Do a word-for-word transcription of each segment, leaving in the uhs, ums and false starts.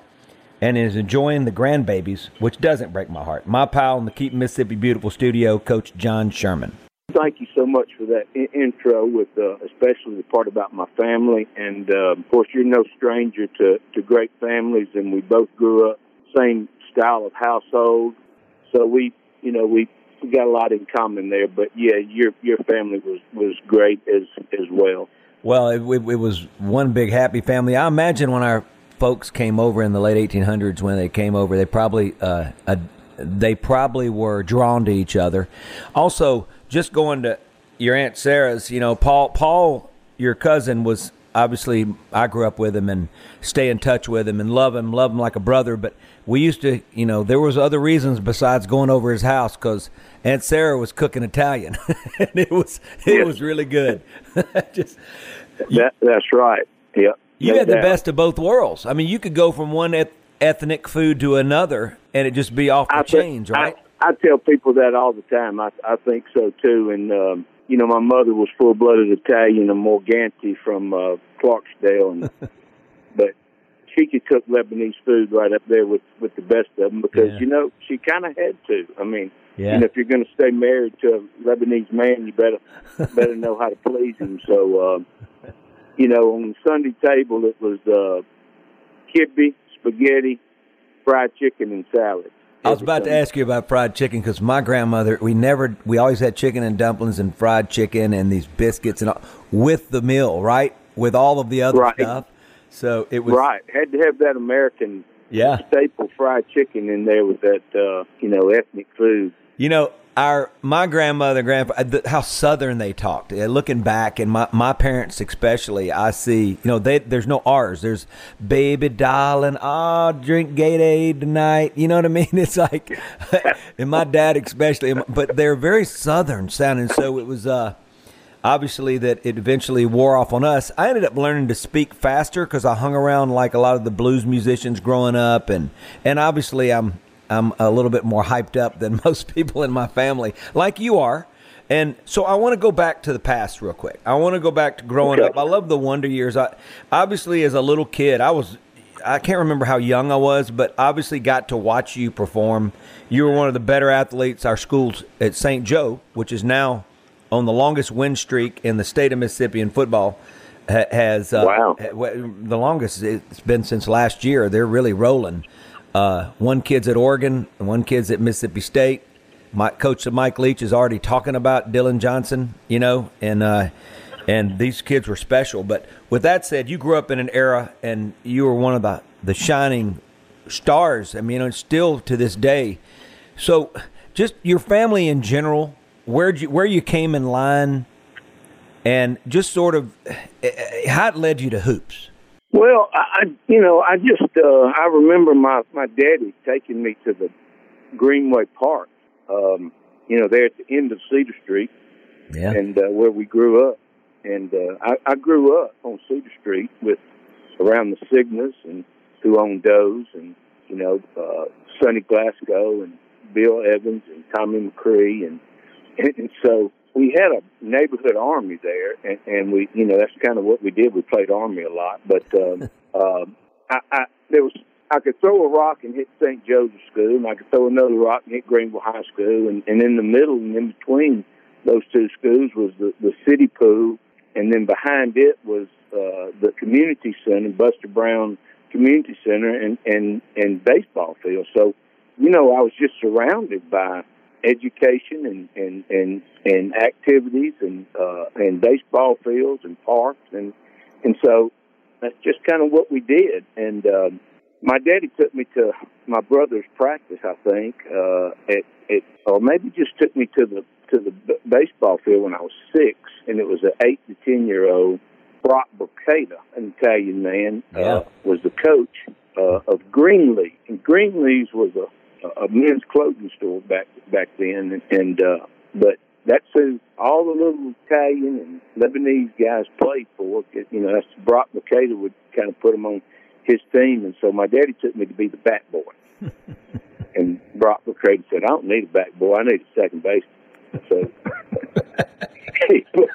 and is enjoying the grandbabies, which doesn't break my heart. My pal in the Keep Mississippi Beautiful studio, Coach John Sherman. Thank you so much for that in- intro, with uh, especially the part about my family. And, uh, of course, you're no stranger to, to great families, and we both grew up same style of household. So we, you know, we, we got a lot in common there. But, yeah, your your family was, was great as as well. Well, it, it was one big happy family. I imagine when our folks came over in the late eighteen hundreds, when they came over, they probably uh, a, they probably were drawn to each other. Also, just going to your Aunt Sarah's, you know, Paul, Paul, your cousin, was obviously, I grew up with him and stay in touch with him and love him, love him like a brother. But we used to, you know, there was other reasons besides going over his house, because Aunt Sarah was cooking Italian. And it was, it yeah. was really good. Just, that, that's right. Yeah. You had the best of both worlds. I mean, you could go from one eth- ethnic food to another and it just be off the change, right? I, I tell people that all the time. I, I think so, too. And, um, you know, my mother was full-blooded Italian, a Morganti from uh, Clarksdale. And, but she could cook Lebanese food right up there with, with the best of them because, yeah. you know, she kind of had to. I mean, yeah. you know, if you're going to stay married to a Lebanese man, you better better know how to please him. So, uh, you know, on the Sunday table, it was uh, kibbeh, spaghetti, fried chicken, and salad. I was about to ask you about fried chicken, because my grandmother, we never, we always had chicken and dumplings and fried chicken and these biscuits and all, with the meal, right? With all of the other right. stuff. So it was right. Had to have that American yeah. staple fried chicken in there with that, uh, you know, ethnic food. You know, our my grandmother, grandpa, how Southern they talked. Looking back, and my, my parents especially, I see, you know, they, there's no R's. There's baby darling, I'll drink Gatorade tonight. You know what I mean? It's like, and my dad especially, but they're very Southern sounding. So it was uh, obviously that it eventually wore off on us. I ended up learning to speak faster because I hung around like a lot of the blues musicians growing up, and, and obviously I'm, I'm a little bit more hyped up than most people in my family, like you are. And so I want to go back to the past real quick. I want to go back to growing okay. up. I love the wonder years. I obviously, as a little kid, I was, I can't remember how young I was, but obviously got to watch you perform. You were one of the better athletes our schools at Saint Joe, which is now on the longest win streak in the state of Mississippi in football. Has uh, wow. The longest it's been since last year. They're really rolling. Uh, one kid's at Oregon and one kid's at Mississippi State. My coach, Mike Leach, is already talking about Dylan Johnson, you know, and uh, and these kids were special. But with that said, you grew up in an era and you were one of the, the shining stars. I mean, and still to this day. So just your family in general, where you, where you came in line and just sort of how it led you to hoops. Well, I, you know, I just, uh, I remember my, my daddy taking me to the Greenway Park, um, you know, there at the end of Cedar Street, yeah. and uh, where we grew up. And uh, I, I grew up on Cedar Street with around the Cignas and who owned Doe's and, you know, uh, Sonny Glasgow and Bill Evans and Tommy McCree. And, and, and so we had a neighborhood army there, and, and we, you know, that's kind of what we did. We played army a lot, but um, um, I, I there was I could throw a rock and hit Saint Joseph's School, and I could throw another rock and hit Greenville High School, and, and in the middle and in between those two schools was the, the city pool, and then behind it was uh, the community center, Buster Brown Community Center, and and and baseball field. So, you know, I was just surrounded by education and, and, and, and activities and, uh, and baseball fields and parks. And, and so that's just kind of what we did. And, um, my daddy took me to my brother's practice, I think, uh, at, at, or maybe just took me to the, to the b- baseball field when I was six. And it was an eight to ten year old Brock Bocata, an Italian man, uh, yeah. was the coach, uh, of Greenlee. And Greenlee's was a, a men's clothing store back back then, and, and uh, but that's who all the little Italian and Lebanese guys played for. You know, that's Brock Bocata would kind of put them on his team, and so my daddy took me to be the bat boy. And Brock Bocata said, "I don't need a bat boy, I need a second baseman." So he put,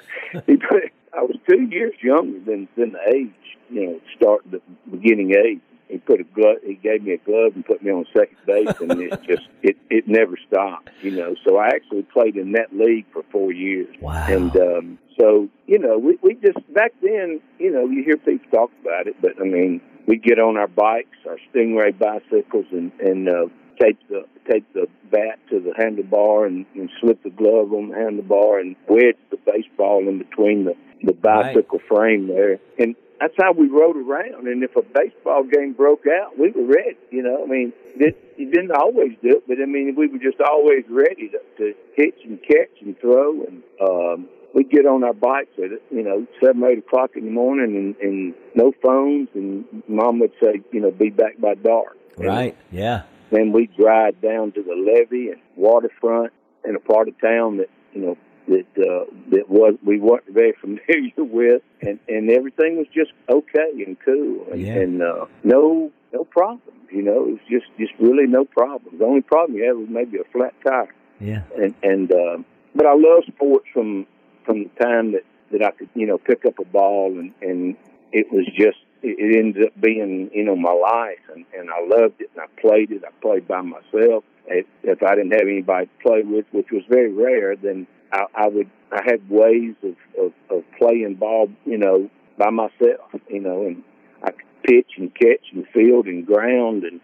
he put, I was two years younger than than the age, you know, start the beginning age. He put a glove. He gave me a glove and put me on second base, and it just it, it never stopped, you know. So I actually played in that league for four years. Wow! And um, so you know, we we just back then, you know, you hear people talk about it, but I mean, we'd get on our bikes, our Stingray bicycles, and and uh, tape the tape the bat to the handlebar and, and slip the glove on the handlebar and wedge the baseball in between the the bicycle right. frame there, and that's how we rode around. And if a baseball game broke out, we were ready, you know. I mean, it, it didn't always do it, but, I mean, we were just always ready to, to hitch and catch and throw. And um, we'd get on our bikes at, you know, seven or eight o'clock in the morning and, and no phones. And Mom would say, you know, be back by dark. Right, and yeah. Then we'd ride down to the levee and waterfront in a part of town that, you know, that uh, that was we weren't very familiar with, and, and everything was just okay and cool, and, yeah. and uh, no no problems, you know. It was just, just really no problems. The only problem you had was maybe a flat tire. Yeah. And and uh, but I love sports from from the time that, that I could, you know, pick up a ball, and, and it was just it ended up being, you know, my life, and, and I loved it, and I played it. I played by myself. If I didn't have anybody to play with, which was very rare, then I, I would. I had ways of, of, of playing ball, you know, by myself, you know, and I could pitch and catch and field and ground and,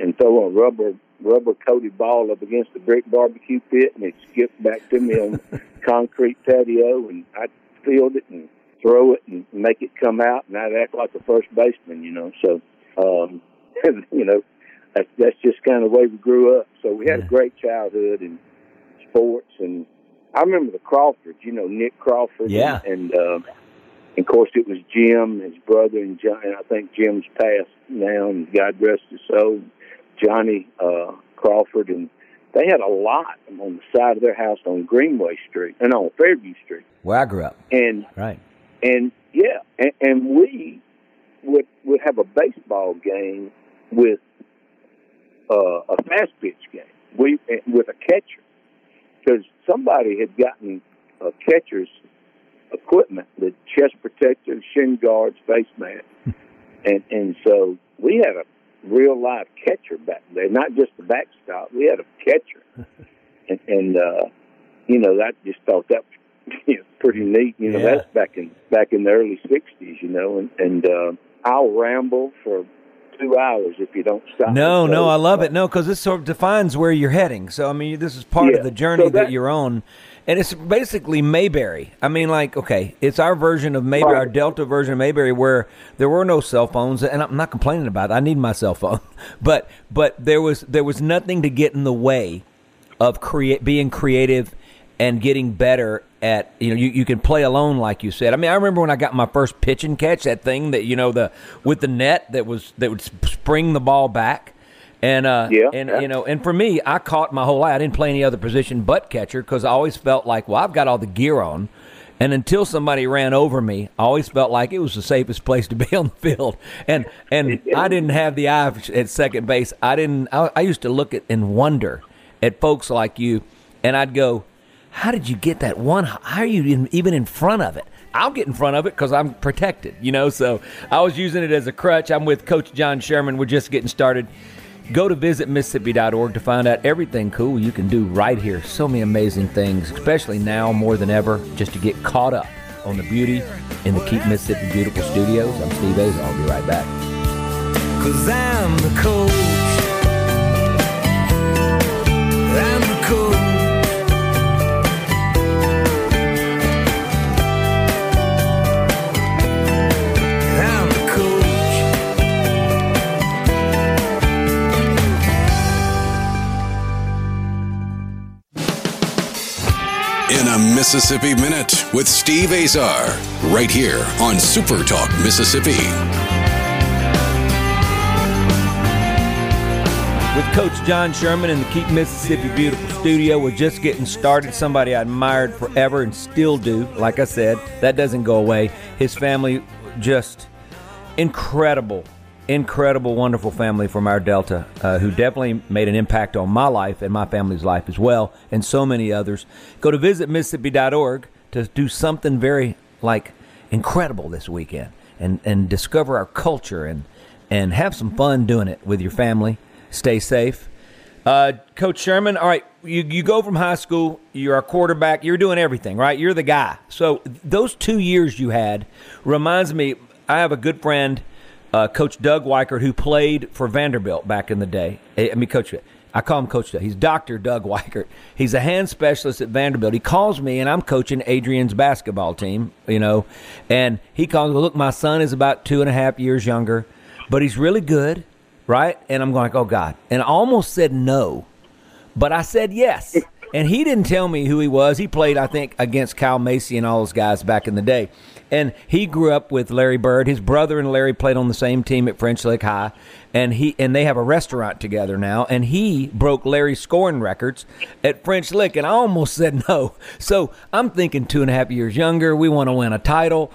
and throw a rubber rubber coated ball up against the brick barbecue pit, and it skipped back to me on concrete patio, and I'd field it and throw it and make it come out, and I'd act like a first baseman, you know. So, um, you know, that's, that's just kind of the way we grew up. So we had a great childhood in sports. And I remember the Crawfords, you know, Nick Crawford. Yeah. And, um, and, of course, it was Jim, his brother, and John. And I think Jim's passed now, and God rest his soul, Johnny uh, Crawford. And they had a lot on the side of their house on Greenway Street and on Fairview Street, where I grew up. And right. And, yeah, and, and we would, would have a baseball game with uh, a fast pitch game we with a catcher. Because somebody had gotten a catcher's equipment, the chest protectors, shin guards, face masks. And, and so we had a real live catcher back there, not just the backstop. We had a catcher. And, and uh, you know, I just thought that was, you know, pretty neat. You know, yeah. That's back in back in the early sixties, you know. And, and uh, I'll ramble for two hours if you don't stop. No, no, I love it. No, because this sort of defines where you're heading. So, I mean, this is part yeah. of the journey so that, that you're on. And it's basically Mayberry. I mean, like, okay, it's our version of Mayberry, right. our Delta version of Mayberry, where there were no cell phones. And I'm not complaining about it. I need my cell phone. But but there was there was nothing to get in the way of create being creative and getting better at, you know, you, you can play alone, like you said. I mean, I remember when I got my first pitch and catch, that thing that, you know, the with the net that was that would spring the ball back. And, uh, yeah, and yeah. you know, and for me, I caught my whole life. I didn't play any other position but catcher because I always felt like, well, I've got all the gear on. And until somebody ran over me, I always felt like it was the safest place to be on the field. And and I didn't have the eye at second base. I didn't. I, I used to look at and wonder at folks like you, and I'd go, how did you get that one? How are you in, even in front of it? I'll get in front of it because I'm protected, you know. So I was using it as a crutch. I'm with Coach John Sherman. We're just getting started. Go to visit mississippi dot org to find out everything cool you can do right here. So many amazing things, especially now more than ever, just to get caught up on the beauty in the Keep Mississippi Beautiful studios. I'm Steve Azar. I'll be right back. Because I'm the coach. I'm the coach. In a Mississippi Minute with Steve Azar, right here on Super Talk Mississippi. With Coach John Sherman in the Keep Mississippi Beautiful studio, we're just getting started. Somebody I admired forever and still do. Like I said, that doesn't go away. His family, just incredible, incredible, wonderful family from our Delta, uh, who definitely made an impact on my life and my family's life as well, and so many others. Go to visit mississippi dot org to do something very, like, incredible this weekend and, and discover our culture and, and have some fun doing it with your family. Stay safe. Uh, Coach Sherman, all right, you, you go from high school, you're a quarterback, you're doing everything, right? You're the guy. So those two years you had reminds me, I have a good friend, Uh, Coach Doug Weichert, who played for Vanderbilt back in the day. I mean, Coach, I call him Coach Doug. He's Doctor Doug Weichert. He's a hand specialist at Vanderbilt. He calls me, and I'm coaching Adrian's basketball team, you know, and he calls me, look, my son is about two and a half years younger, but he's really good, right? And I'm going, oh, God. And I almost said no, but I said yes. And he didn't tell me who he was. He played, I think, against Kyle Macy and all those guys back in the day. And he grew up with Larry Bird. His brother and Larry played on the same team at French Lick High, and he and they have a restaurant together now. And he broke Larry's scoring records at French Lick, and I almost said no. So I'm thinking two and a half years younger. We want to win a title.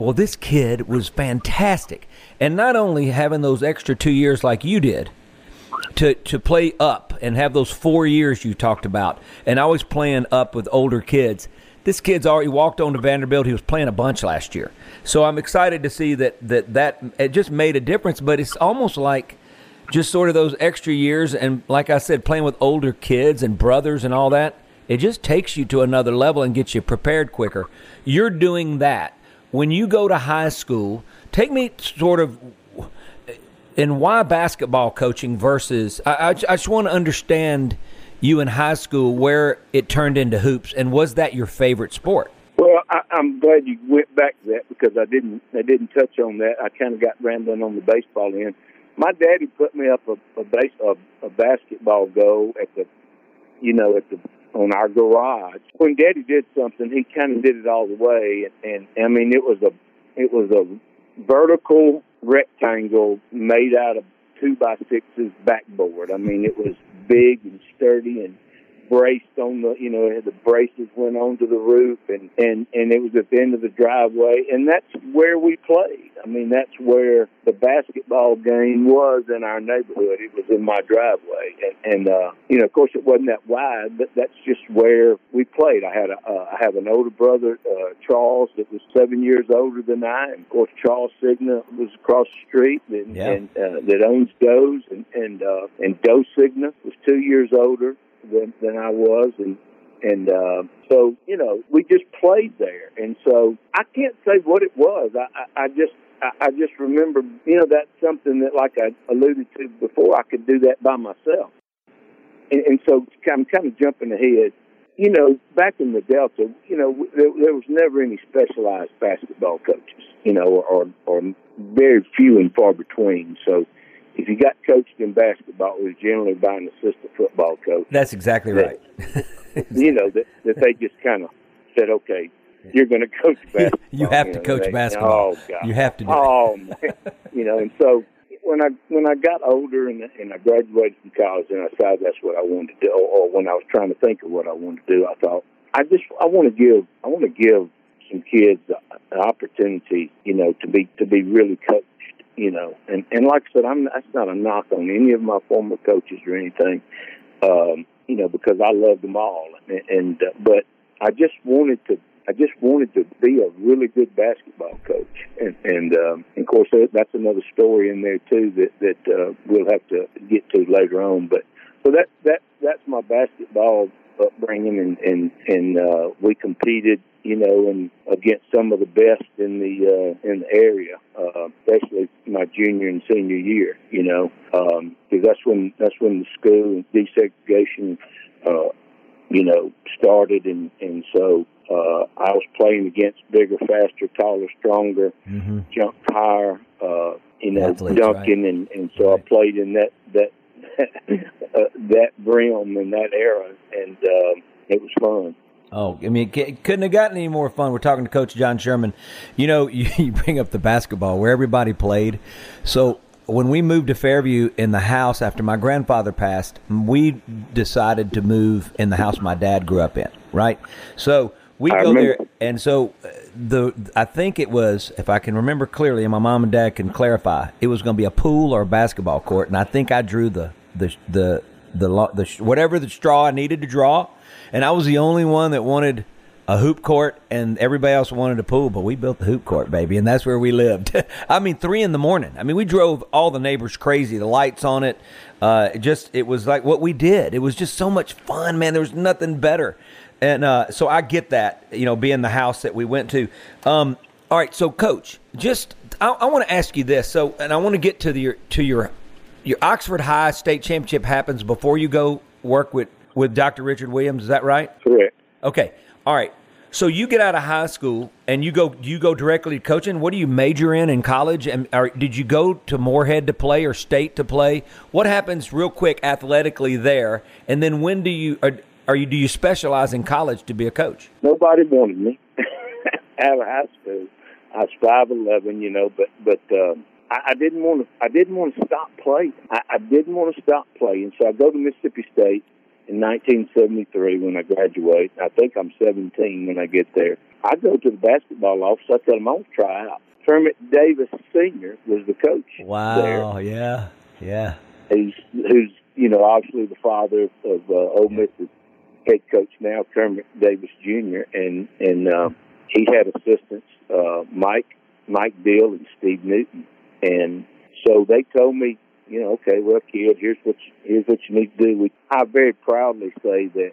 Well, this kid was fantastic, and not only having those extra two years like you did to to play up and have those four years you talked about, and always playing up with older kids. This kid's already walked on to Vanderbilt. He was playing a bunch last year. So I'm excited to see that, that that it just made a difference, but it's almost like just sort of those extra years and, like I said, playing with older kids and brothers and all that, it just takes you to another level and gets you prepared quicker. You're doing that. When you go to high school, take me sort of in why basketball coaching versus – I, I just want to understand – you in high school, where it turned into hoops, and was that your favorite sport? Well, I, I'm glad you went back to that because I didn't I didn't touch on that. I kind of got rambling on the baseball end. My daddy put me up a a, base, a, a basketball goal at the, you know, at the on our garage. When Daddy did something, he kind of did it all the way, and, and I mean it was a it was a vertical rectangle made out of two by sixes backboard. I mean it was big and sturdy and braced on the, you know, the braces went onto the roof and, and, and it was at the end of the driveway. And that's where we played. I mean, that's where the basketball game was in our neighborhood. It was in my driveway. And, and uh, you know, of course, it wasn't that wide, but that's just where we played. I had a, uh, I have an older brother, uh, Charles, that was seven years older than I. And, of course, Charles Cigna was across the street and, yeah. and uh, that owns Doe's. And, and, uh, and Doe Cigna was two years older Than, than I was, and and uh, so you know we just played there, and so I can't say what it was. I, I, I just I, I just remember, you know, that's something that, like I alluded to before, I could do that by myself. And, and so I'm kind of jumping ahead. You know, back in the Delta, you know, there, there was never any specialized basketball coaches, you know, or, or very few and far between. So if you got coached in basketball, it was generally by an assistant football coach. That's exactly that, right. You know, that, that they just kind of said, okay, you're going to coach basketball. You have you know, to coach they, basketball. Oh, God. You have to do it. Oh, man. You know, and so when I when I got older and and I graduated from college and I decided that's what I wanted to do, or when I was trying to think of what I wanted to do, I thought I just I want to give I want to give some kids an opportunity, you know, to be to be really coached, you know, and and like I said, I'm that's not a knock on any of my former coaches or anything, um, you know, because I loved them all, and, and uh, but I just wanted to. I just wanted to be a really good basketball coach, and, and, um, and of course that's another story in there too that that uh, we'll have to get to later on. But so that that that's my basketball upbringing, and and and uh, we competed, you know, and against some of the best in the uh, in the area, uh, especially my junior and senior year, you know, um, because that's when that's when the school desegregation, uh, you know, started, and and so. Uh, I was playing against bigger, faster, taller, stronger, mm-hmm. jumped higher, uh, you know, athletes, dunking, right. and, and so right. I played in that that uh, that realm in that era, and um, it was fun. Oh, I mean, it couldn't have gotten any more fun. We're talking to Coach John Sherman. You know, you, you bring up the basketball where everybody played. So when we moved to Fairview in the house after my grandfather passed, we decided to move in the house my dad grew up in, right? So we go there, and so the I think it was, if I can remember clearly, and my mom and dad can clarify, it was going to be a pool or a basketball court, and I think I drew the the the the, the, the whatever the straw I needed to draw, and I was the only one that wanted a hoop court, and everybody else wanted a pool, but we built the hoop court, baby, and that's where we lived. I mean, three in the morning. I mean, we drove all the neighbors crazy, the lights on it. Uh, it just it was like what we did. It was just so much fun, man. There was nothing better. And uh, so I get that, you know, being the house that we went to. Um, all right, so Coach, just I, I want to ask you this. So, and I want to get to the your, to your your Oxford High State Championship happens before you go work with, with Doctor Richard Williams. Is that right? Correct. Okay. All right. So you get out of high school and you go you go directly to coaching. What do you major in in college? And or did you go to Moorhead to play or State to play? What happens real quick athletically there? And then when do you? Are, Are you? Do you specialize in college to be a coach? Nobody wanted me out of high school. I was five eleven, you know, but but um, I, I didn't want to. I didn't want to stop playing. I, I didn't want to stop playing. So I go to Mississippi State in nineteen seventy three when I graduate. I think I'm seventeen when I get there. I go to the basketball office. I tell them I want to try out. Kermit Davis Senior was the coach. Wow! There. Yeah, yeah. He's who's you know obviously the father of uh, Ole yeah. Miss. Head coach now, Kermit Davis Junior, and and uh, he had assistants, uh, Mike Mike Bill and Steve Newton, and so they told me, you know, okay, well, kid, here's what you, here's what you need to do. We, I very proudly say that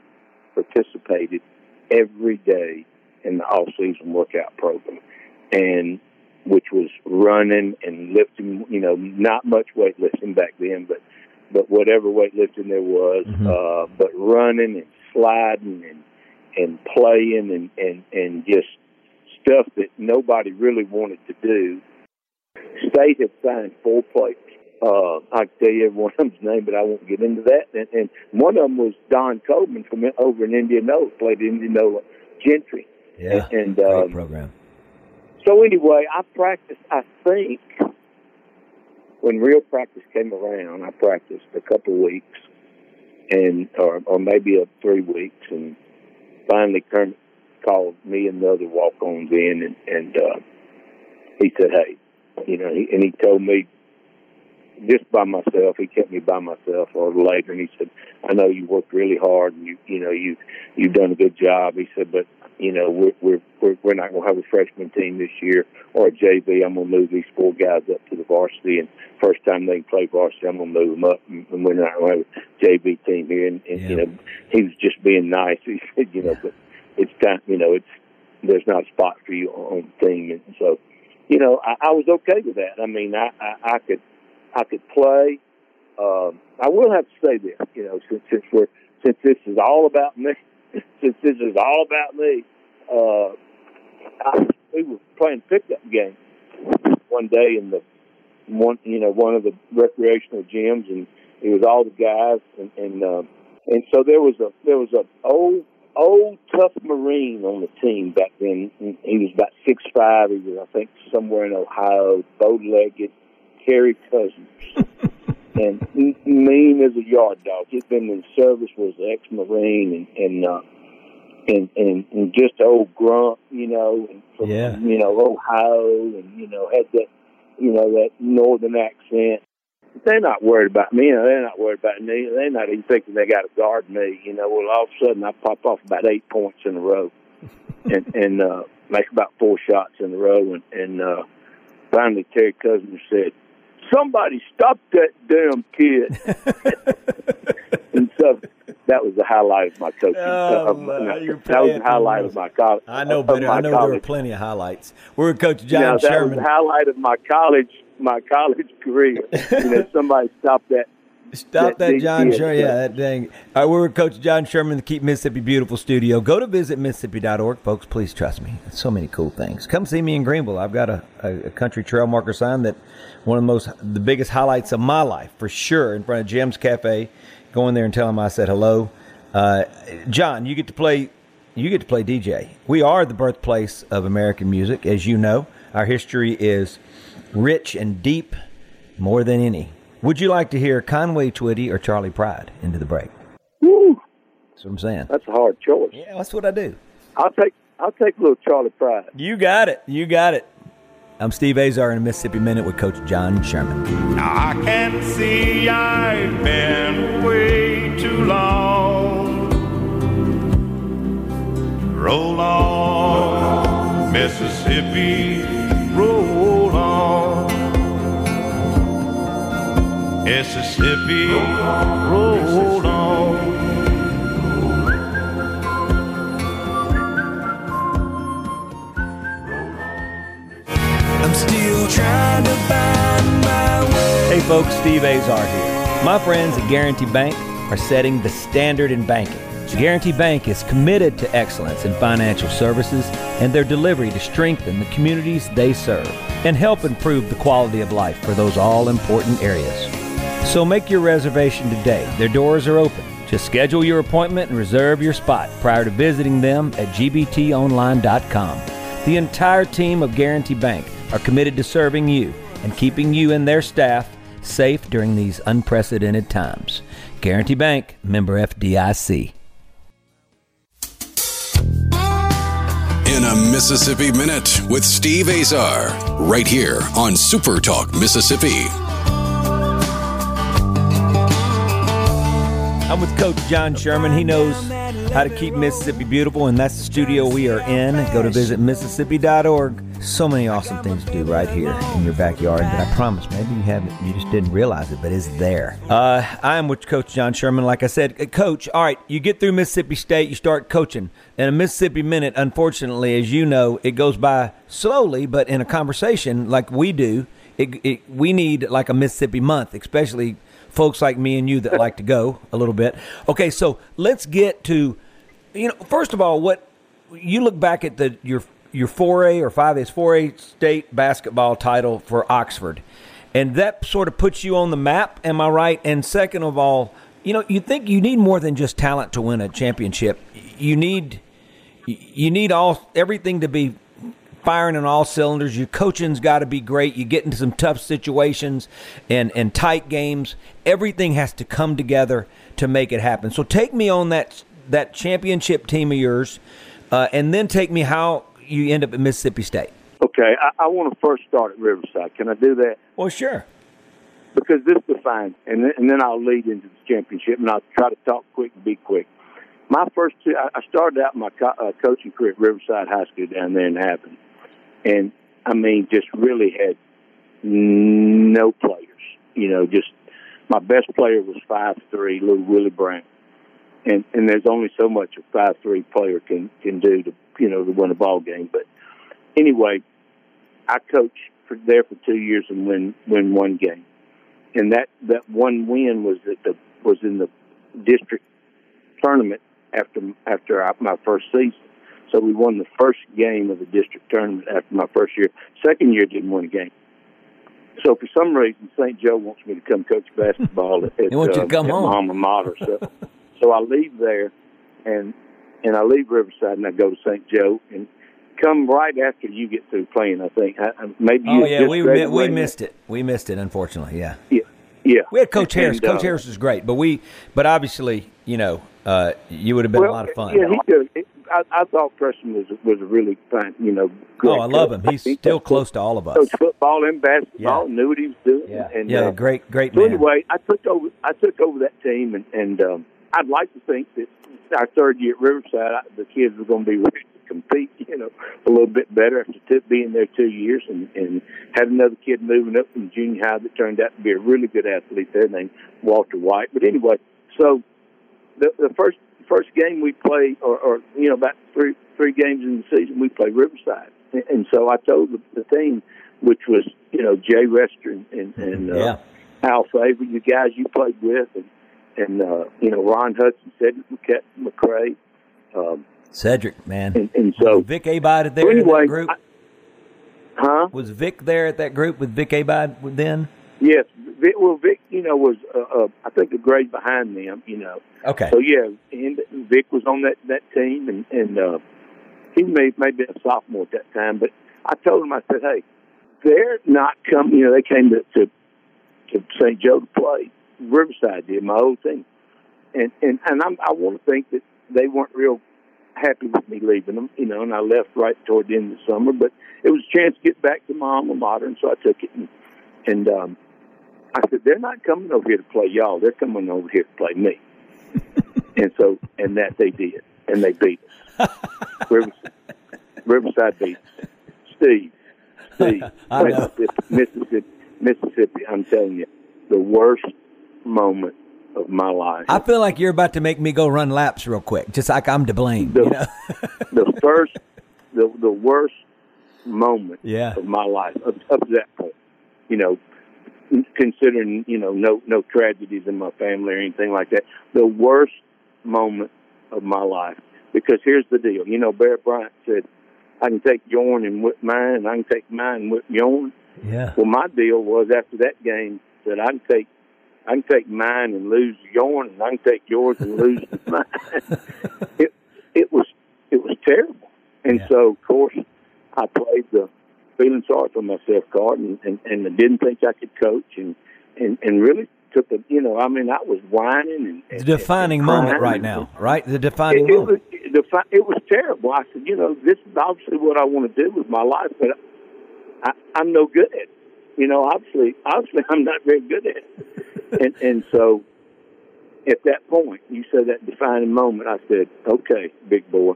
participated every day in the off season workout program, and which was running and lifting, you know, not much weightlifting back then, but but whatever weightlifting there was, mm-hmm. uh, but running and sliding and and playing and, and, and just stuff that nobody really wanted to do. State had signed four players. Uh, I can tell you every one of them's name, but I won't get into that. And, and one of them was Don Coleman from over in Indianola, played Indianola Gentry. Yeah, and, and, um, great program. So anyway, I practiced, I think, when real practice came around, I practiced a couple of weeks. And or, or maybe a three weeks, and finally Kermit called me and the other walk-ons in, and, and uh, he said, "Hey, you know," he, and he told me just by myself. He kept me by myself a little later, and he said, "I know you worked really hard, and you, you know, you you've done a good job." He said, "But you know, we're we're we're, we're not going to have a freshman team this year or a J V. I'm going to move these four guys up to the varsity, and first time they can play varsity, I'm going to move them up, and, and we're not going to have a J V team here." And, and yeah. you know, he was just being nice. He said, "You know, yeah. but it's time. You know, it's there's not a spot for you on the team." And so you know, I, I was okay with that. I mean, I, I, I could I could play. Um, I will have to say this, you know, since since we're since this is all about me, since this is all about me. Uh, I, we were playing pickup games one day in the one, you know, one of the recreational gyms, and it was all the guys, and and, uh, and so there was a there was a old. Old tough Marine on the team back then. He was about six five. He was, I think, somewhere in Ohio, bow-legged, Terry Cousins, and mean as a yard dog. He'd been in service, was an ex-Marine, and and, uh, and and and just an old grunt, you know, from yeah. you know Ohio, and you know had that you know that northern accent. They're not worried about me. You know, they're not worried about me. They're not even thinking they got to guard me. You know, well, all of a sudden I pop off about eight points in a row, and and uh, make about four shots in a row. And, and uh, finally, Terry Cousins said, "Somebody stop that damn kid!" And so that was the highlight of my coaching. Oh, um, no, that was the highlight of my college. I know better. I know college. There were plenty of highlights. We were Coach John now, that Sherman. That was the highlight of my college. My college career, you know, somebody stop that. Stop that, that John Sherman. Yeah, that dang. All right, we're with Coach John Sherman, the Keep Mississippi Beautiful studio. Go to visit Mississippi dot org, folks. Please trust me. It's so many cool things. Come see me in Greenville. I've got a, a, a country trail marker sign that one of the most, the biggest highlights of my life for sure in front of Jim's Cafe. Go in there and tell him I said hello. Uh, John, you get to play. You get to play D J. We are the birthplace of American music, as you know. Our history is rich and deep, more than any. Would you like to hear Conway Twitty or Charlie Pride into the break? Woo! That's what I'm saying. That's a hard choice. Yeah, that's what I do. I'll take I'll take a little Charlie Pride. You got it. You got it. I'm Steve Azar in a Mississippi Minute with Coach John Sherman. Now I can see I've been way too long. Roll on, Mississippi, roll. Mississippi, roll Mississippi. On. I'm still trying to find my way. Hey folks, Steve Azar here. My friends at Guaranty Bank are setting the standard in banking. Guaranty Bank is committed to excellence in financial services and their delivery to strengthen the communities they serve and help improve the quality of life for those all-important areas. So make your reservation today. Their doors are open. Just schedule your appointment and reserve your spot prior to visiting them at g b t online dot com. The entire team of Guaranty Bank are committed to serving you and keeping you and their staff safe during these unprecedented times. Guaranty Bank, member F D I C. In a Mississippi Minute with Steve Azar, right here on Super Talk Mississippi. I'm with Coach John Sherman. He knows how to keep Mississippi beautiful, and that's the studio we are in. Go to visit Mississippi dot org. So many awesome things to do right here in your backyard. But I promise, maybe you haven't, you just didn't realize it, but it's there. Uh, I am with Coach John Sherman. Like I said, Coach, all right, you get through Mississippi State, you start coaching. And a Mississippi Minute, unfortunately, as you know, it goes by slowly, but in a conversation like we do, it, it, we need like a Mississippi month, especially folks like me and you that like to go a little bit. Okay, so let's get to, you know, first of all, what you look back at the your your four A or five A's four A state basketball title for Oxford, and that sort of puts you on the map, am I right? And second of all, you know, you think you need more than just talent to win a championship. You need you need all everything to be firing on all cylinders. Your coaching's got to be great. You get into some tough situations and, and tight games. Everything has to come together to make it happen. So take me on that that championship team of yours, uh, and then take me how you end up at Mississippi State. Okay, I, I want to first start at Riverside. Can I do that? Well, sure. Because this defines, and then, and then I'll lead into the championship, and I'll try to talk quick and be quick. My first two, I started out my co- uh, coaching career at Riverside High School down there in Athens. And, I mean, just really had no players. You know, just my best player was five three, little Willie Brown. And and there's only so much a five three player can, can do to, you know, to win a ball game. But anyway, I coached for, there for two years and win win one game, and that, that one win was at the was in the district tournament after after I, my first season. So we won the first game of the district tournament after my first year. Second year, didn't win a game. So for some reason, Saint Joe wants me to come coach basketball at, at, uh, at my alma mater. So, so I leave there, and and I leave Riverside, and I go to Saint Joe, and come right after you get through playing. I think I, maybe. Oh you yeah, we mi- we missed it. We missed it, unfortunately. Yeah. Yeah. Yeah. We had Coach Harris. And, uh, Coach Harris was great, but we, but obviously, you know, uh, you would have been well, a lot of fun. Yeah, he could. It, I, I thought Preston was was a really fine, you know. Great oh, I love coach. him. He's he still close to all of us. Coach football and basketball, yeah. knew what he was doing. Yeah, and, yeah uh, great, great so man. Anyway, I took over. I took over that team, and and um, I'd like to think that our third year at Riverside, I, the kids were going to be ready to compete, you know, a little bit better after t- being there two years, and and had another kid moving up from junior high that turned out to be a really good athlete there named Walter White. But anyway, so the the first. First game we played, or, or you know, about three three games in the season, we played Riverside, and, and so I told the, the team, which was you know Jay Rester and, and, and uh, yeah. Al Favor, you guys you played with, and, and uh, you know Ron Hudson, Cedric McCray, um, Cedric man, and, and so was Vic Abide there anyway, in that group. I, huh? Was Vic there at that group with Vic Abide then? Yes, Vic, well, Vic, you know, was uh, uh, I think a grade behind them, you know. Okay. So yeah, and Vic was on that, that team, and and uh, he may maybe a sophomore at that time. But I told him, I said, hey, they're not coming. You know, they came to to, to Saint Joe to play. Riverside did, my old team, and and and I'm, I want to think that they weren't real happy with me leaving them, you know. And I left right toward the end of the summer, but it was a chance to get back to my alma mater, and so I took it, and and. Um, I said, they're not coming over here to play y'all. They're coming over here to play me. and so, and that they did. And they beat us. Riverside, Riverside beat us. Steve. Steve. Mississippi, Mississippi, Mississippi. I'm telling you, the worst moment of my life. I feel like you're about to make me go run laps real quick, just like I'm to blame. The, you know? the first, the, the worst moment yeah. of my life, up, up to that point, you know, considering, you know, no no tragedies in my family or anything like that, the worst moment of my life. Because here's the deal. You know, Bear Bryant said, I can take yourn and whip mine, and I can take mine and whip yourn. Yeah. Well, my deal was after that game that I can take I can take mine and lose yourn, and I can take yours and lose mine. It it was it was terrible. And yeah. so, of course, I played the feeling sorry for myself card, and, and, and I didn't think I could coach, and, and, and really took a, you know, I mean, I was whining. And, the defining and, and moment right and, now, right? The defining it, moment. It was, it was terrible. I said, you know, this is obviously what I want to do with my life, but I, I, I'm no good at it. You know, obviously, obviously I'm not very good at it. and, and so at that point, you said that defining moment, I said, okay, big boy,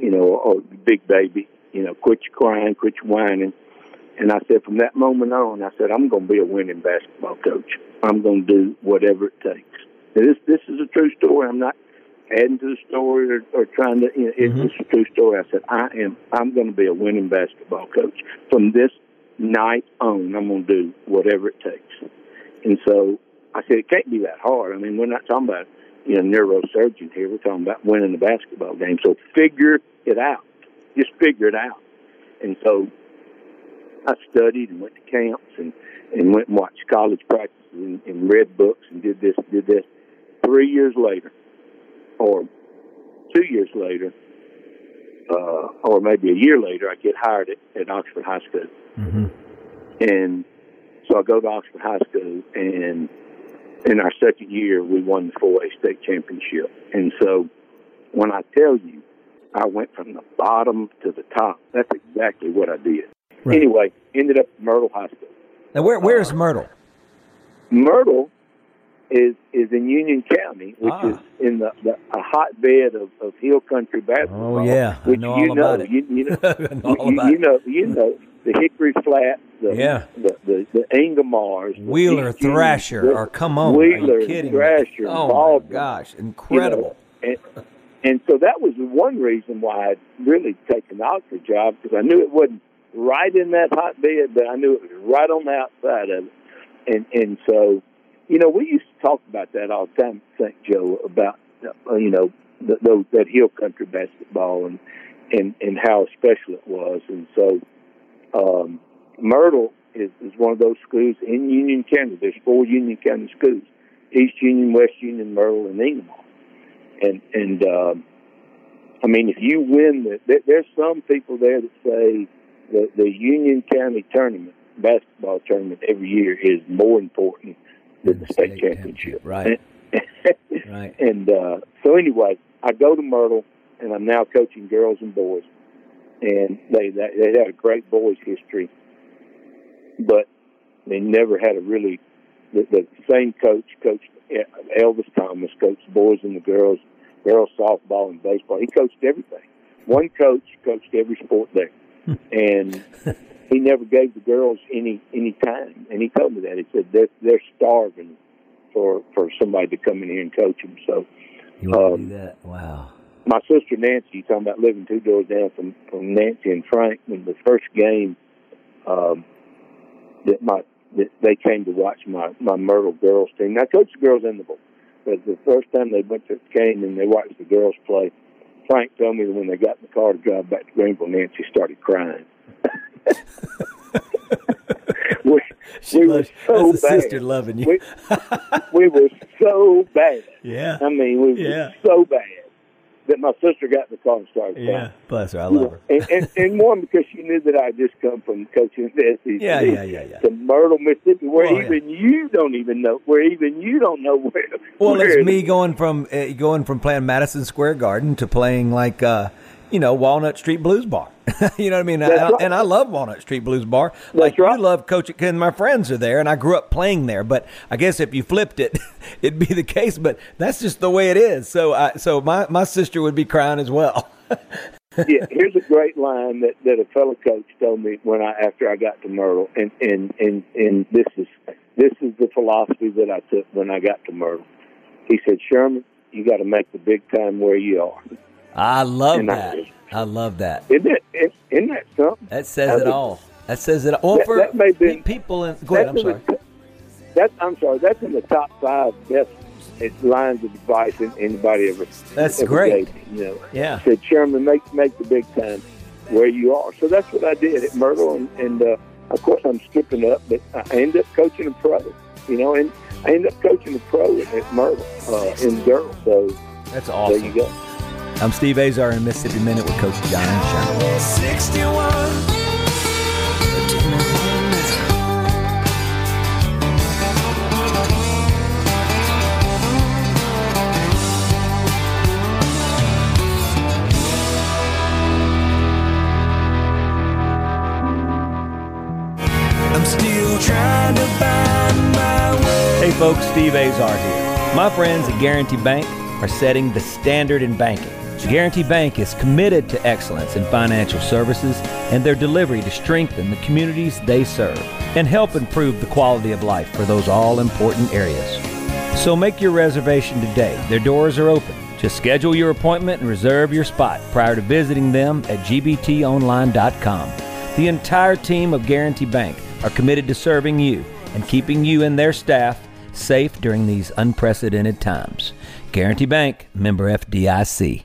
you know, or big baby, you know, quit your crying, quit your whining. And I said, from that moment on, I said, I'm going to be a winning basketball coach. I'm going to do whatever it takes. Now, this this is a true story. I'm not adding to the story or, or trying to, you know, it's mm-hmm. a true story. I said, I am, I'm going to be a winning basketball coach. From this night on, I'm going to do whatever it takes. And so I said, it can't be that hard. I mean, we're not talking about, you know, neurosurgeon here. We're talking about winning the basketball game. So figure it out. Just figure it out. And so I studied and went to camps and, and went and watched college practices and, and read books and did this and did this. Three years later, or two years later, uh, or maybe a year later, I get hired at, at Oxford High School. Mm-hmm. And so I go to Oxford High School, and in our second year, we won the four A state championship. And so when I tell you, I went from the bottom to the top. That's exactly what I did. Right. Anyway, ended up at Myrtle High School. Now, where where uh, is Myrtle? Myrtle is is in Union County, which ah. is in the, the a hotbed of, of hill country basketball. Oh yeah, I which know you, all know, about you, you know, you know, you know, you know the Hickory Flats, the yeah. the, the, the Ingomars, Wheeler, the Thrasher, the, or come on, Wheeler, are you kidding Thrasher, me? Oh Baldwin, my gosh, incredible. You know, and, And so that was one reason why I'd really taken the Oxford job, because I knew it wasn't right in that hot bed, but I knew it was right on the outside of it. And and so, you know, we used to talk about that all the time, Saint Joe, about, you know, the, the, that hill country basketball and, and, and how special it was. And so um, Myrtle is, is one of those schools in Union County. There's four Union County schools, East Union, West Union, Myrtle, and Engelmont. And, and um, I mean, if you win, the, there, there's some people there that say the, the Union County tournament, basketball tournament every year is more important than the state, state championship. championship. Right. And, right. And uh, so anyway, I go to Myrtle, and I'm now coaching girls and boys. And they, they they had a great boys history, but they never had a really the, the same coach, Coach Elvis Thomas, coached the boys and the girls, girls softball and baseball. He coached everything. One coach coached every sport there, and he never gave the girls any any time. And he told me that. He said they're, they're starving for for somebody to come in here and coach them. So you want um, to do that? Wow. My sister Nancy, talking about living two doors down from, from Nancy and Frank, when the first game um, that my that they came to watch my, my Myrtle girls team. Now, I coached the girls and the boys, but the first time they went to the game and they watched the girls play, Frank told me that when they got in the car to drive back to Greenville, Nancy started crying. we she we loves, were so that's a bad. Sister loving you. we, we were so bad. Yeah. I mean, we yeah. were so bad. That my sister got in the car and started playing. Yeah, bless her. I love her. and, and, and one, because she knew that I had just come from coaching at the S E C yeah, yeah, yeah, yeah. to Myrtle, Mississippi, where oh, even yeah. you don't even know, where even you don't know where. Well, where it's me going from uh, going from playing Madison Square Garden to playing like, uh, you know, Walnut Street Blues Bar. You know what I mean? I, right. I, and I love Walnut Street Blues Bar. Like right. you love coaching, because my friends are there, and I grew up playing there. But I guess if you flipped it, it'd be the case. But that's just the way it is. So, I, so my, my sister would be crying as well. Yeah, here's a great line that, that a fellow coach told me when I after I got to Myrtle, and and, and and this is this is the philosophy that I took when I got to Myrtle. He said, "Sherman, you got to make the big time where you are." I love and that. I, I love that. Isn't, it, isn't that something? That says I mean, it all. That says it all. Well, that, for that may be, people in, go ahead, I'm sorry. The, that's, I'm sorry, that's in the top five best lines of advice anybody ever That's ever great. Gave, you know. Yeah. Said, Chairman, make make the big time where you are. So that's what I did at Myrtle. And, and uh, of course, I'm skipping up, but I ended up coaching a pro, you know, and I ended up coaching a pro at Myrtle uh, in Durham. So that's awesome. There you go. I'm Steve Azar in Mississippi Minute with Coach John Sherman. sixty-one I'm still trying to find my way. Hey folks, Steve Azar here. My friends at Guaranty Bank are setting the standard in banking. Guaranty Bank is committed to excellence in financial services and their delivery to strengthen the communities they serve and help improve the quality of life for those all-important areas. So make your reservation today. Their doors are open. Just schedule your appointment and reserve your spot prior to visiting them at g b t online dot com. The entire team of Guaranty Bank are committed to serving you and keeping you and their staff safe during these unprecedented times. Guaranty Bank, member F D I C.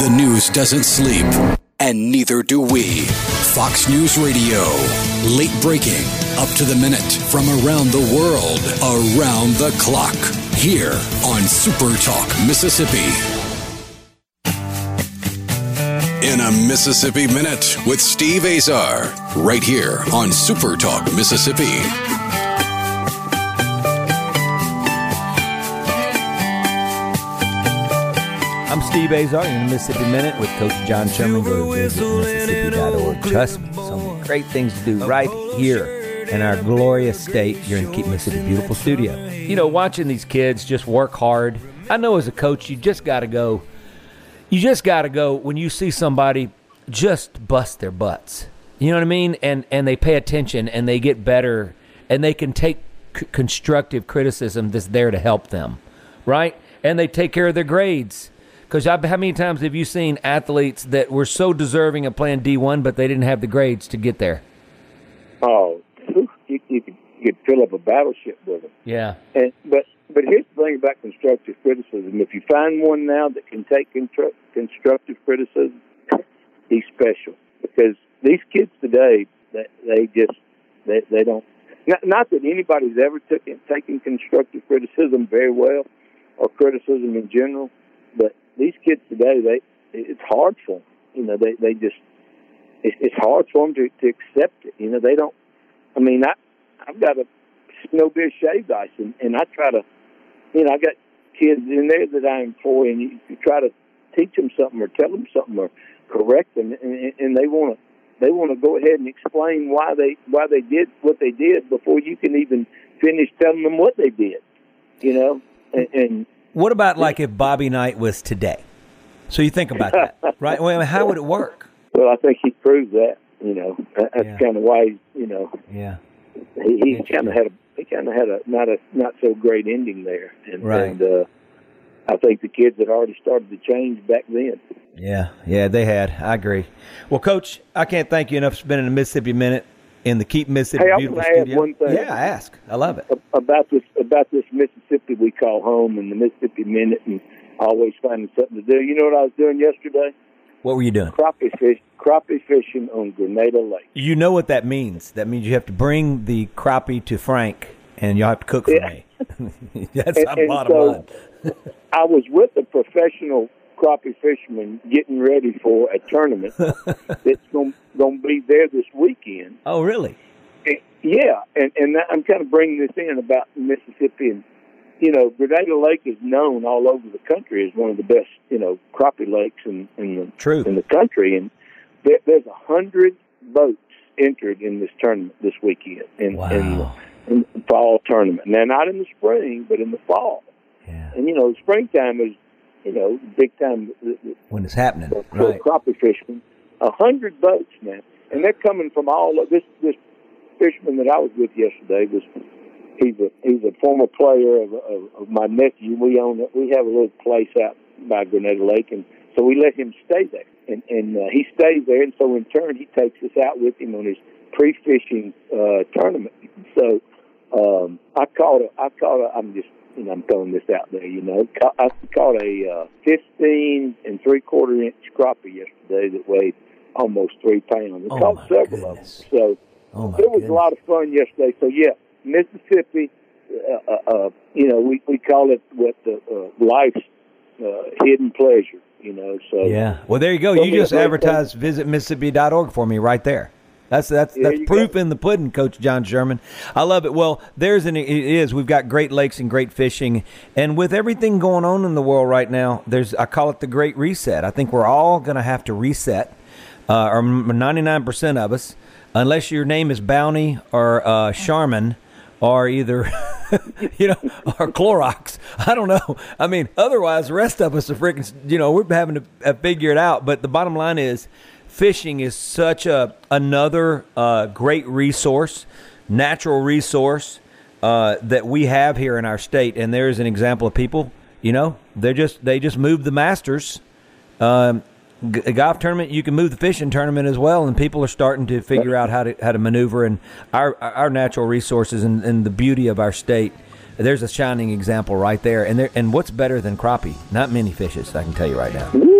The news doesn't sleep, and neither do we. Fox News Radio. Late breaking, up to the minute, from around the world, around the clock, here on Super Talk Mississippi. In a Mississippi Minute with Steve Azar, right here on Super Talk Mississippi. I I'm Steve Azar, you're in the Mississippi Minute with Coach John Sherman. Go to visit mississippi dot org. Trust me, some great things to do right here in our glorious state. You're in the Keep Mississippi Beautiful studio. You know, watching these kids just work hard. I know as a coach, you just got to go. You just got to go when you see somebody just bust their butts. You know what I mean? And and they pay attention and they get better and they can take c- constructive criticism that's there to help them, right? And they take care of their grades. Because how many times have you seen athletes that were so deserving of playing D one, but they didn't have the grades to get there? Oh, you, you, could, you could fill up a battleship with them. Yeah. And, but but here's the thing about constructive criticism. If you find one now that can take constru- constructive criticism, he's special. Because these kids today, they, they just, they, they don't, not, not that anybody's ever took, taken constructive criticism very well or criticism in general, but these kids today, they it's hard for them. You know, they, they just, it's, it's hard for them to, to accept it. You know, they don't, I mean, I, I've got a snow beer shaved ice, and, and I try to, you know, I got kids in there that I employ, and you, you try to teach them something or tell them something or correct them, and, and they want to, They want to go ahead and explain why they why they did what they did before you can even finish telling them what they did, you know. And, and what about like if Bobby Knight was today? So you think about that, right? Well, how would it work? Well, I think he proved that. You know, that's yeah. kind of why you know. Yeah. He, he kind of had a he kind of had a not a not so great ending there, and, right. and uh, I think the kids had already started to change back then. Yeah, yeah, they had. I agree. Well, Coach, I can't thank you enough for spending a Mississippi Minute in the Keep Mississippi hey, Beautiful studio. Hey, I want to add one thing. Yeah, ask. I love it. About this about this Mississippi we call home and the Mississippi Minute and always finding something to do. You know what I was doing yesterday? What were you doing? Crappie, fish, crappie fishing on Grenada Lake. You know what that means. That means you have to bring the crappie to Frank, and you'll have to cook for yeah. me. That's and, my bottom so, line. I was with a professional crappie fishermen getting ready for a tournament that's going to be there this weekend. Oh, really? And, yeah, and, and I'm kind of bringing this in about Mississippi. And, you know, Grenada Lake is known all over the country as one of the best, you know, crappie lakes in, in, the, True. in the country. And there, there's one hundred boats entered in this tournament this weekend, in, wow. in, the, in the fall tournament. Now, not in the spring, but in the fall. Yeah. And, you know, springtime is You know, big time. When it's happening, for, for right? Crappie fishermen, a hundred boats, man, and they're coming from all of this. This fisherman that I was with yesterday was he's a he's a former player of, of, of my nephew. We own it. We have a little place out by Grenada Lake, and so we let him stay there, and and uh, he stays there, and so in turn he takes us out with him on his pre-fishing uh, tournament. So um, I caught a, I caught a, I'm just. And I'm throwing this out there, you know. I caught a uh, fifteen and three quarter inch crappie yesterday that weighed almost three pounds. I oh caught several goodness. of them. So oh it was goodness. a lot of fun yesterday. So, yeah, Mississippi, uh, uh, uh, you know, we, we call it what the uh, life's uh, hidden pleasure, you know. So Yeah. Well, there you go. You just advertised visit mississippi dot org for me right there. That's that's there that's proof go. in the pudding, Coach John Sherman. I love it. Well, there's an it is. We've got great lakes and great fishing, and with everything going on in the world right now, there's I call it the Great Reset. I think we're all going to have to reset, uh, or ninety-nine percent of us, unless your name is Bounty or uh, Charmin, or either you know or Clorox. I don't know. I mean, otherwise, the rest of us are freaking. You know, we're having to uh, figure it out. But the bottom line is. Fishing is such a another uh, great resource, natural resource uh, that we have here in our state. And there is an example of people, you know, they just they just moved the Masters um, g- golf tournament. You can move the fishing tournament as well, and people are starting to figure out how to how to maneuver and our our natural resources and, and the beauty of our state. There's a shining example right there. And there and what's better than crappie? Not many fishes, I can tell you right now. Woo!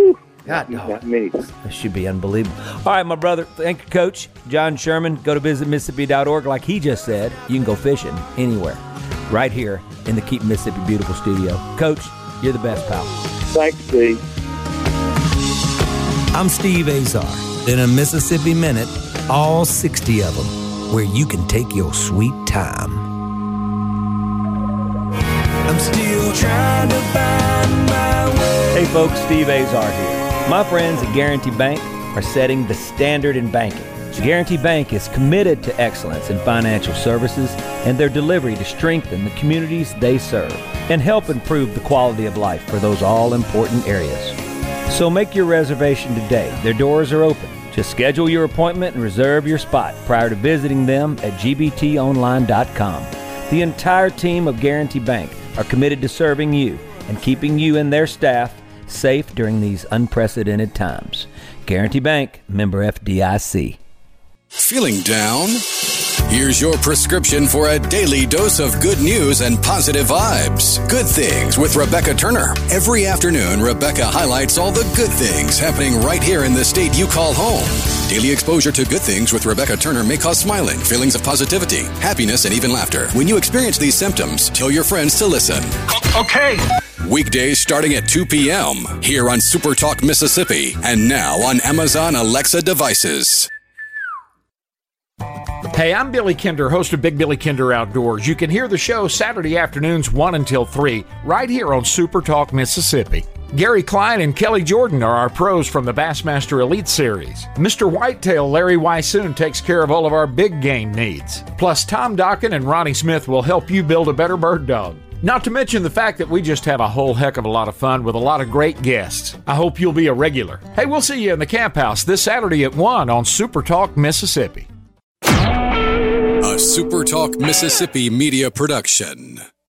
God, no. That should be unbelievable. All right, my brother. Thank you, Coach John Sherman. Go to visit mississippi dot org. Like he just said, you can go fishing anywhere right here in the Keep Mississippi Beautiful studio. Coach, you're the best, pal. Thanks, Steve. I'm Steve Azar. In a Mississippi Minute, all sixty of them, where you can take your sweet time. I'm still trying to find my way. Hey folks, Steve Azar here. My friends at Guaranty Bank are setting the standard in banking. Guaranty Bank is committed to excellence in financial services and their delivery to strengthen the communities they serve and help improve the quality of life for those all-important areas. So make your reservation today. Their doors are open. Just schedule your appointment and reserve your spot prior to visiting them at g b t online dot com. The entire team of Guaranty Bank are committed to serving you and keeping you and their staff safe during these unprecedented times. Guaranty Bank, member F D I C. Feeling down? Here's your prescription for a daily dose of good news and positive vibes. Good Things with Rebecca Turner. Every afternoon, Rebecca highlights all the good things happening right here in the state you call home. Daily exposure to Good Things with Rebecca Turner may cause smiling, feelings of positivity, happiness, and even laughter. When you experience these symptoms, tell your friends to listen. Okay. Weekdays starting at two p.m. here on Super Talk Mississippi and now on Amazon Alexa devices. Hey, I'm Billy Kinder, host of Big Billy Kinder Outdoors. You can hear the show Saturday afternoons one until three right here on Super Talk Mississippi. Gary Klein and Kelly Jordan are our pros from the Bassmaster Elite Series. Mister Whitetail Larry Wysoon takes care of all of our big game needs. Plus, Tom Dockin and Ronnie Smith will help you build a better bird dog. Not to mention the fact that we just have a whole heck of a lot of fun with a lot of great guests. I hope you'll be a regular. Hey, we'll see you in the camp house this Saturday at one on Super Talk Mississippi. A Super Talk Mississippi media production.